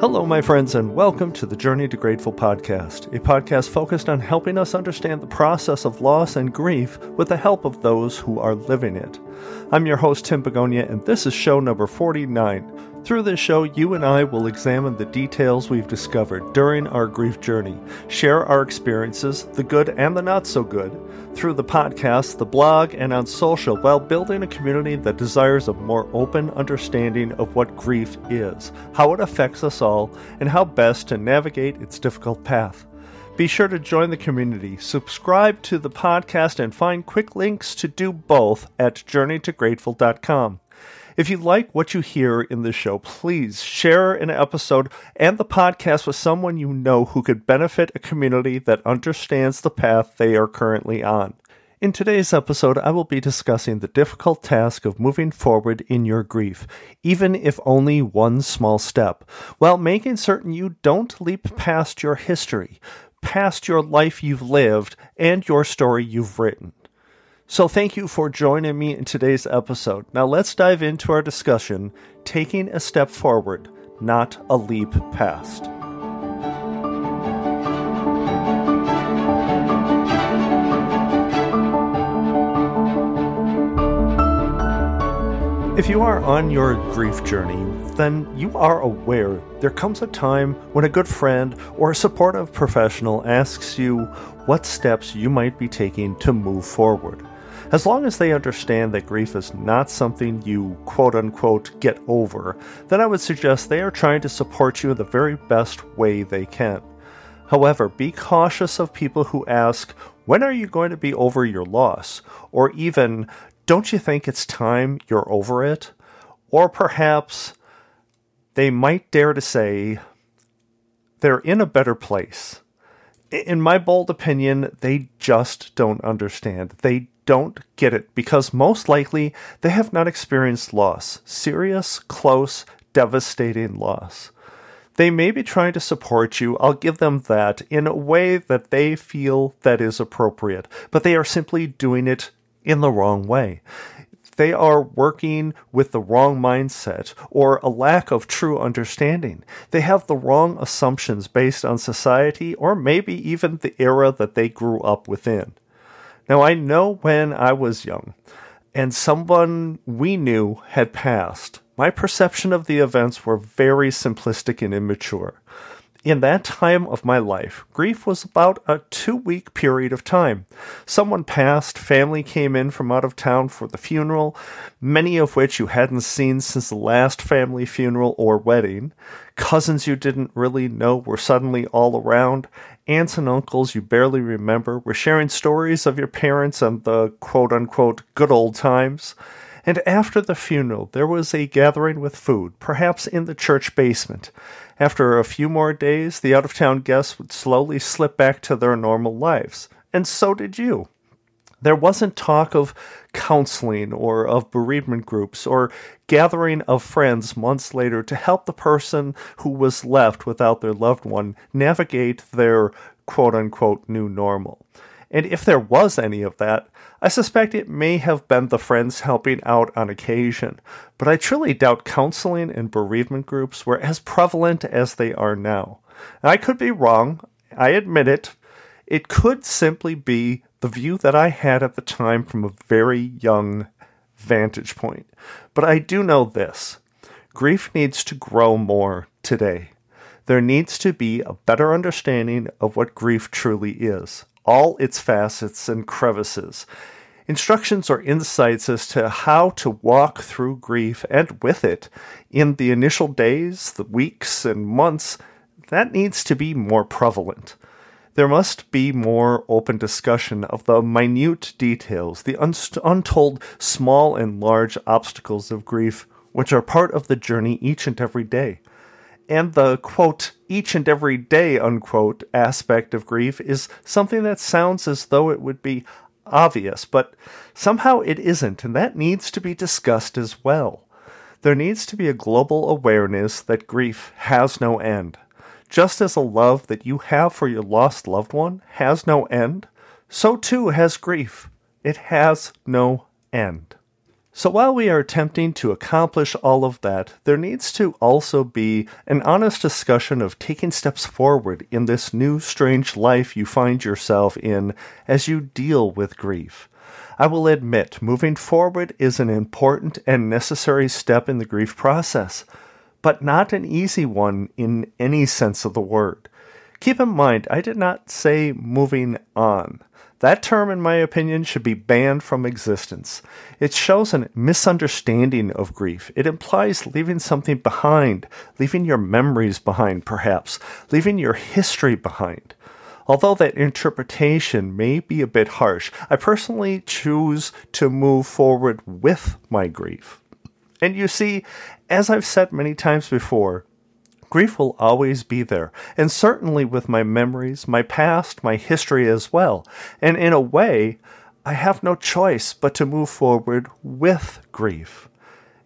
Hello, my friends, and welcome to the Journey to Grateful podcast, a podcast focused on helping us understand the process of loss and grief with the help of those who are living it. I'm your host, Tim Begonia, and this is show number 49. Through this show, you and I will examine the details we've discovered during our grief journey, share our experiences, the good and the not so good, through the podcast, the blog, and on social, while building a community that desires a more open understanding of what grief is, how it affects us all, and how best to navigate its difficult path. Be sure to join the community, subscribe to the podcast, and find quick links to do both at journeytograteful.com. If you like what you hear in the show, please share an episode and the podcast with someone you know who could benefit a community that understands the path they are currently on. In today's episode, I will be discussing the difficult task of moving forward in your grief, even if only one small step, while making certain you don't leap past your history, past your life you've lived, and your story you've written. So thank you for joining me in today's episode. Now let's dive into our discussion, taking a step forward, not a leap past. If you are on your grief journey, then you are aware there comes a time when a good friend or a supportive professional asks you what steps you might be taking to move forward. As long as they understand that grief is not something you quote-unquote get over, then I would suggest they are trying to support you in the very best way they can. However, be cautious of people who ask, when are you going to be over your loss? Or even, don't you think it's time you're over it? Or perhaps they might dare to say they're in a better place. In my bold opinion, they just don't understand. They don't get it because most likely they have not experienced loss, serious, close, devastating loss. They may be trying to support you, I'll give them that, in a way that they feel that is appropriate, but they are simply doing it in the wrong way. They are working with the wrong mindset or a lack of true understanding. They have the wrong assumptions based on society or maybe even the era that they grew up within. Now, I know when I was young and someone we knew had passed, my perception of the events were very simplistic and immature. In that time of my life, grief was about a 2-week period of time. Someone passed, family came in from out of town for the funeral, many of which you hadn't seen since the last family funeral or wedding. Cousins you didn't really know were suddenly all around. Aunts and uncles you barely remember were sharing stories of your parents and the quote-unquote good old times. And after the funeral, there was a gathering with food, perhaps in the church basement. After a few more days, the out-of-town guests would slowly slip back to their normal lives. And so did you. There wasn't talk of counseling or of bereavement groups or gathering of friends months later to help the person who was left without their loved one navigate their quote-unquote new normal. And if there was any of that, I suspect it may have been the friends helping out on occasion, but I truly doubt counseling and bereavement groups were as prevalent as they are now. And I could be wrong, I admit it. It could simply be the view that I had at the time from a very young vantage point. But I do know this, grief needs to grow more today. There needs to be a better understanding of what grief truly is, all its facets and crevices. Instructions or insights as to how to walk through grief and with it in the initial days, the weeks, and months, that needs to be more prevalent. There must be more open discussion of the minute details, the untold small and large obstacles of grief, which are part of the journey each and every day. And the, quote, each and every day, unquote, aspect of grief is something that sounds as though it would be obvious, but somehow it isn't, and that needs to be discussed as well. There needs to be a global awareness that grief has no end. Just as a love that you have for your lost loved one has no end, so too has grief. It has no end. So while we are attempting to accomplish all of that, there needs to also be an honest discussion of taking steps forward in this new strange life you find yourself in as you deal with grief. I will admit, moving forward is an important and necessary step in the grief process, but not an easy one in any sense of the word. Keep in mind, I did not say moving on. That term, in my opinion, should be banned from existence. It shows a misunderstanding of grief. It implies leaving something behind, leaving your memories behind, perhaps, leaving your history behind. Although that interpretation may be a bit harsh, I personally choose to move forward with my grief. And you see, as I've said many times before, grief will always be there, and certainly with my memories, my past, my history as well. And in a way, I have no choice but to move forward with grief.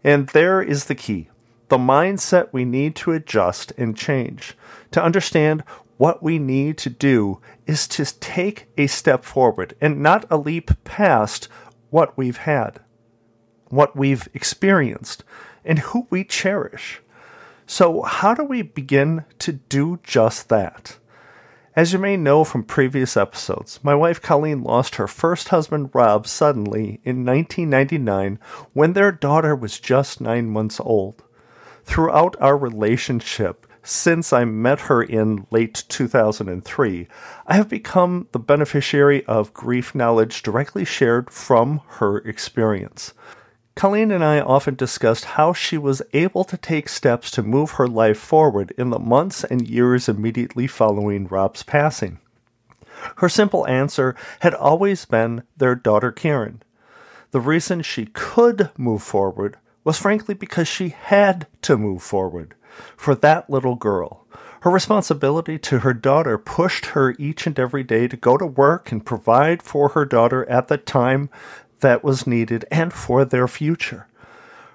And there is the key, the mindset we need to adjust and change. To understand what we need to do is to take a step forward and not a leap past what we've had, what we've experienced, and who we cherish. So how do we begin to do just that? As you may know from previous episodes, my wife Colleen lost her first husband, Rob, suddenly in 1999 when their daughter was just 9 months old. Throughout our relationship, since I met her in late 2003, I have become the beneficiary of grief knowledge directly shared from her experience. Colleen and I often discussed how she was able to take steps to move her life forward in the months and years immediately following Rob's passing. Her simple answer had always been their daughter Karen. The reason she could move forward was frankly because she had to move forward for that little girl. Her responsibility to her daughter pushed her each and every day to go to work and provide for her daughter at the time that was needed and for their future.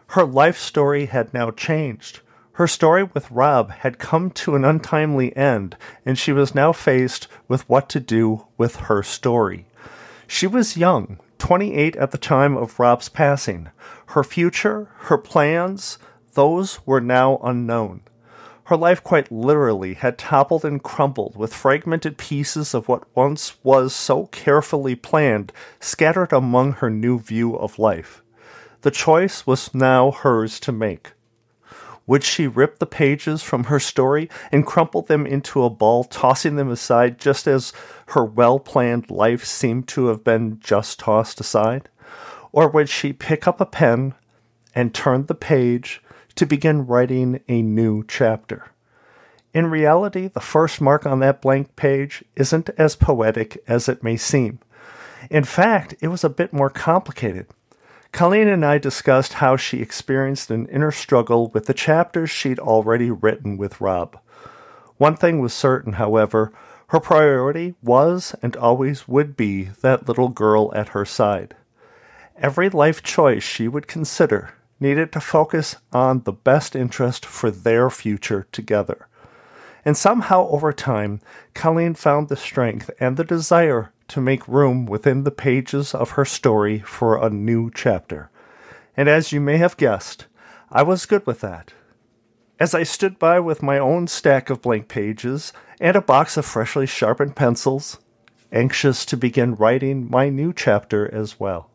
Her life story had now changed. Her story with Rob had come to an untimely end, and she was now faced with what to do with her story. She was young, 28 at the time of Rob's passing. Her future, her plans, those were now unknown. Her life quite literally had toppled and crumbled with fragmented pieces of what once was so carefully planned, scattered among her new view of life. The choice was now hers to make. Would she rip the pages from her story and crumple them into a ball, tossing them aside just as her well-planned life seemed to have been just tossed aside? Or would she pick up a pen and turn the page to begin writing a new chapter? In reality, the first mark on that blank page isn't as poetic as it may seem. In fact, it was a bit more complicated. Colleen and I discussed how she experienced an inner struggle with the chapters she'd already written with Rob. One thing was certain, however, her priority was and always would be that little girl at her side. Every life choice she would consider needed to focus on the best interest for their future together. And somehow over time, Colleen found the strength and the desire to make room within the pages of her story for a new chapter. And as you may have guessed, I was good with that. As I stood by with my own stack of blank pages and a box of freshly sharpened pencils, anxious to begin writing my new chapter as well.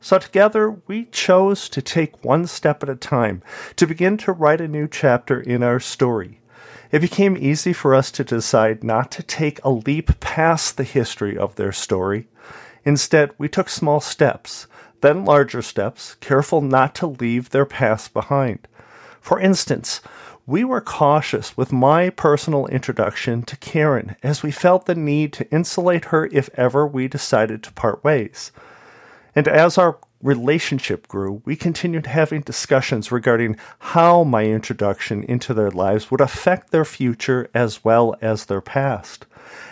So together, we chose to take one step at a time to begin to write a new chapter in our story. It became easy for us to decide not to take a leap past the history of their story. Instead, we took small steps, then larger steps, careful not to leave their past behind. For instance, we were cautious with my personal introduction to Karen as we felt the need to insulate her if ever we decided to part ways. And as our relationship grew, we continued having discussions regarding how my introduction into their lives would affect their future as well as their past.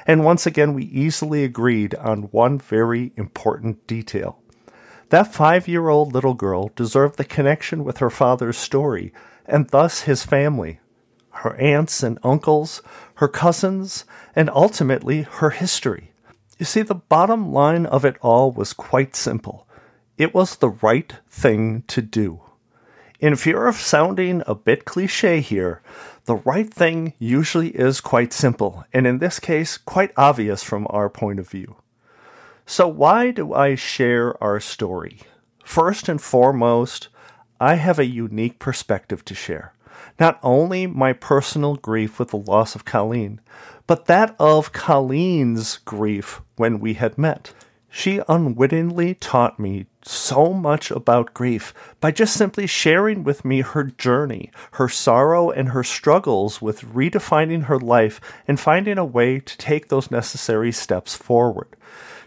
And once again, we easily agreed on one very important detail. That 5-year-old little girl deserved the connection with her father's story, and thus his family, her aunts and uncles, her cousins, and ultimately her history. You see, the bottom line of it all was quite simple. It was the right thing to do. In fear of sounding a bit cliche here, the right thing usually is quite simple, and in this case, quite obvious from our point of view. So why do I share our story? First and foremost, I have a unique perspective to share. Not only my personal grief with the loss of Colleen, but that of Colleen's grief when we had met. She unwittingly taught me so much about grief by just simply sharing with me her journey, her sorrow, and her struggles with redefining her life and finding a way to take those necessary steps forward.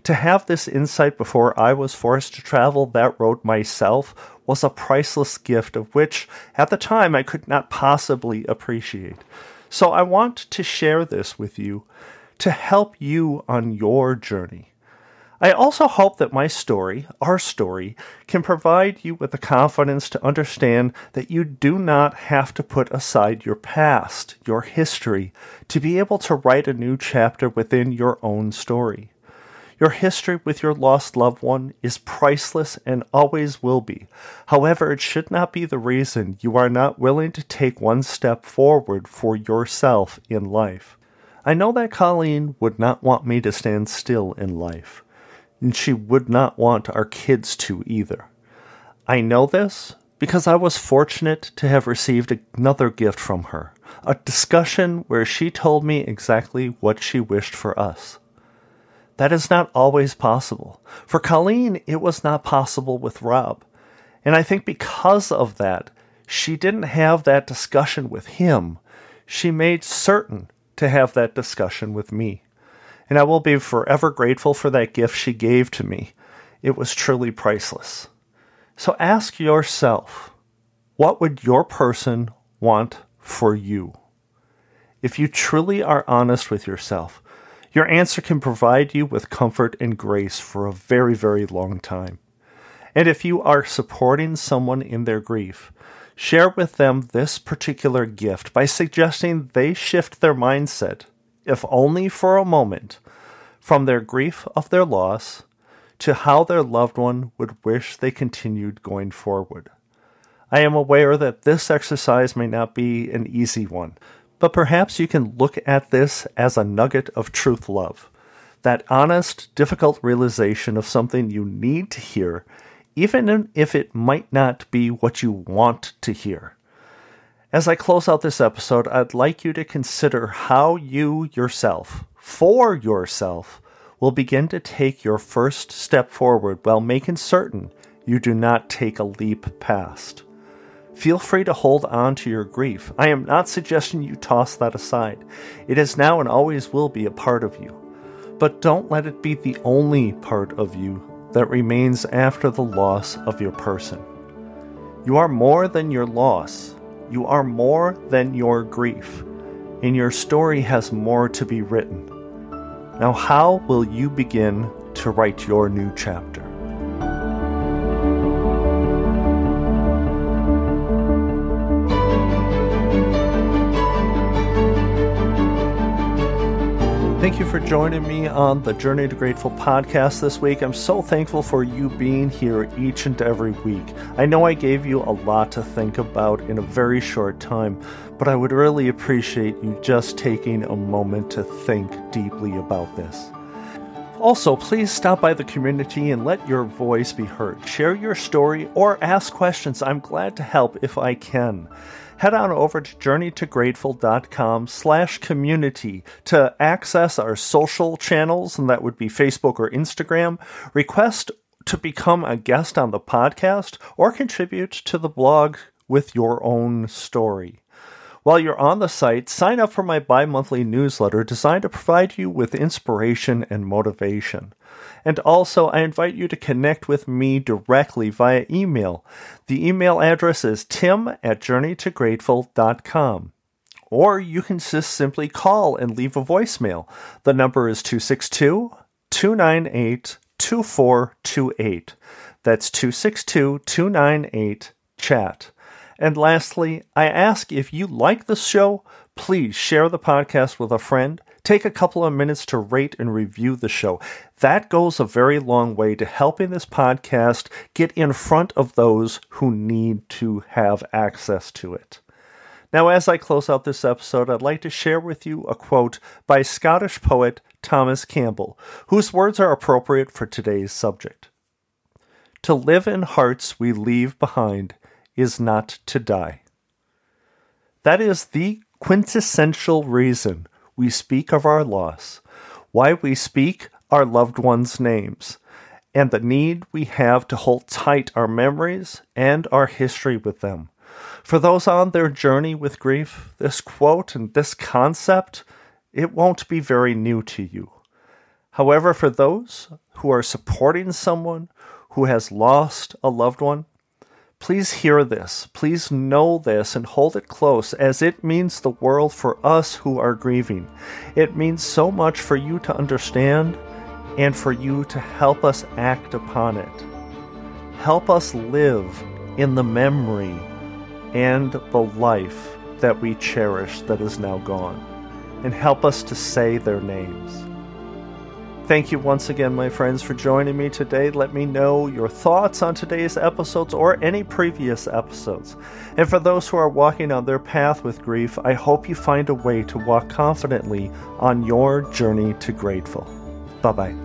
To have this insight before I was forced to travel that road myself was a priceless gift of which, at the time, I could not possibly appreciate. So I want to share this with you to help you on your journey. I also hope that my story, our story, can provide you with the confidence to understand that you do not have to put aside your past, your history, to be able to write a new chapter within your own story. Your history with your lost loved one is priceless and always will be. However, it should not be the reason you are not willing to take one step forward for yourself in life. I know that Colleen would not want me to stand still in life. And she would not want our kids to either. I know this because I was fortunate to have received another gift from her, a discussion where she told me exactly what she wished for us. That is not always possible. For Colleen, it was not possible with Rob. And I think because of that, she didn't have that discussion with him. She made certain to have that discussion with me. And I will be forever grateful for that gift she gave to me. It was truly priceless. So ask yourself, what would your person want for you? If you truly are honest with yourself, your answer can provide you with comfort and grace for a very, very long time. And if you are supporting someone in their grief, share with them this particular gift by suggesting they shift their mindset, if only for a moment, from their grief of their loss to how their loved one would wish they continued going forward. I am aware that this exercise may not be an easy one, but perhaps you can look at this as a nugget of truth love, that honest, difficult realization of something you need to hear, even if it might not be what you want to hear. As I close out this episode, I'd like you to consider how you yourself, for yourself, will begin to take your first step forward while making certain you do not take a leap past. Feel free to hold on to your grief. I am not suggesting you toss that aside. It is now and always will be a part of you. But don't let it be the only part of you that remains after the loss of your person. You are more than your loss. You are more than your grief. And your story has more to be written. Now, how will you begin to write your new chapter? Thank you for joining me on the Journey to Grateful podcast this week. I'm so thankful for you being here each and every week. I know I gave you a lot to think about in a very short time, but I would really appreciate you just taking a moment to think deeply about this. Also, please stop by the community and let your voice be heard. Share your story or ask questions. I'm glad to help if I can. Head on over to journeytograteful.com/community to access our social channels, and that would be Facebook or Instagram. Request to become a guest on the podcast or contribute to the blog with your own story. While you're on the site, sign up for my bi-monthly newsletter designed to provide you with inspiration and motivation. And also, I invite you to connect with me directly via email. The email address is tim@journeytograteful.com. Or you can just simply call and leave a voicemail. The number is 262-298-2428. That's 262-298-CHAT. And lastly, I ask if you like the show, please share the podcast with a friend, Take a couple of minutes to rate and review the show. That goes a very long way to helping this podcast get in front of those who need to have access to it. Now, as I close out this episode, I'd like to share with you a quote by Scottish poet Thomas Campbell, whose words are appropriate for today's subject. "To live in hearts we leave behind is not to die." That is the quintessential reason we speak of our loss, why we speak our loved ones' names, and the need we have to hold tight our memories and our history with them. For those on their journey with grief, this quote and this concept, it won't be very new to you. However, for those who are supporting someone who has lost a loved one, please hear this, please know this, and hold it close, as it means the world for us who are grieving. It means so much for you to understand and for you to help us act upon it. Help us live in the memory and the life that we cherish that is now gone, and help us to say their names. Thank you once again, my friends, for joining me today. Let me know your thoughts on today's episodes or any previous episodes. And for those who are walking on their path with grief, I hope you find a way to walk confidently on your journey to grateful. Bye-bye.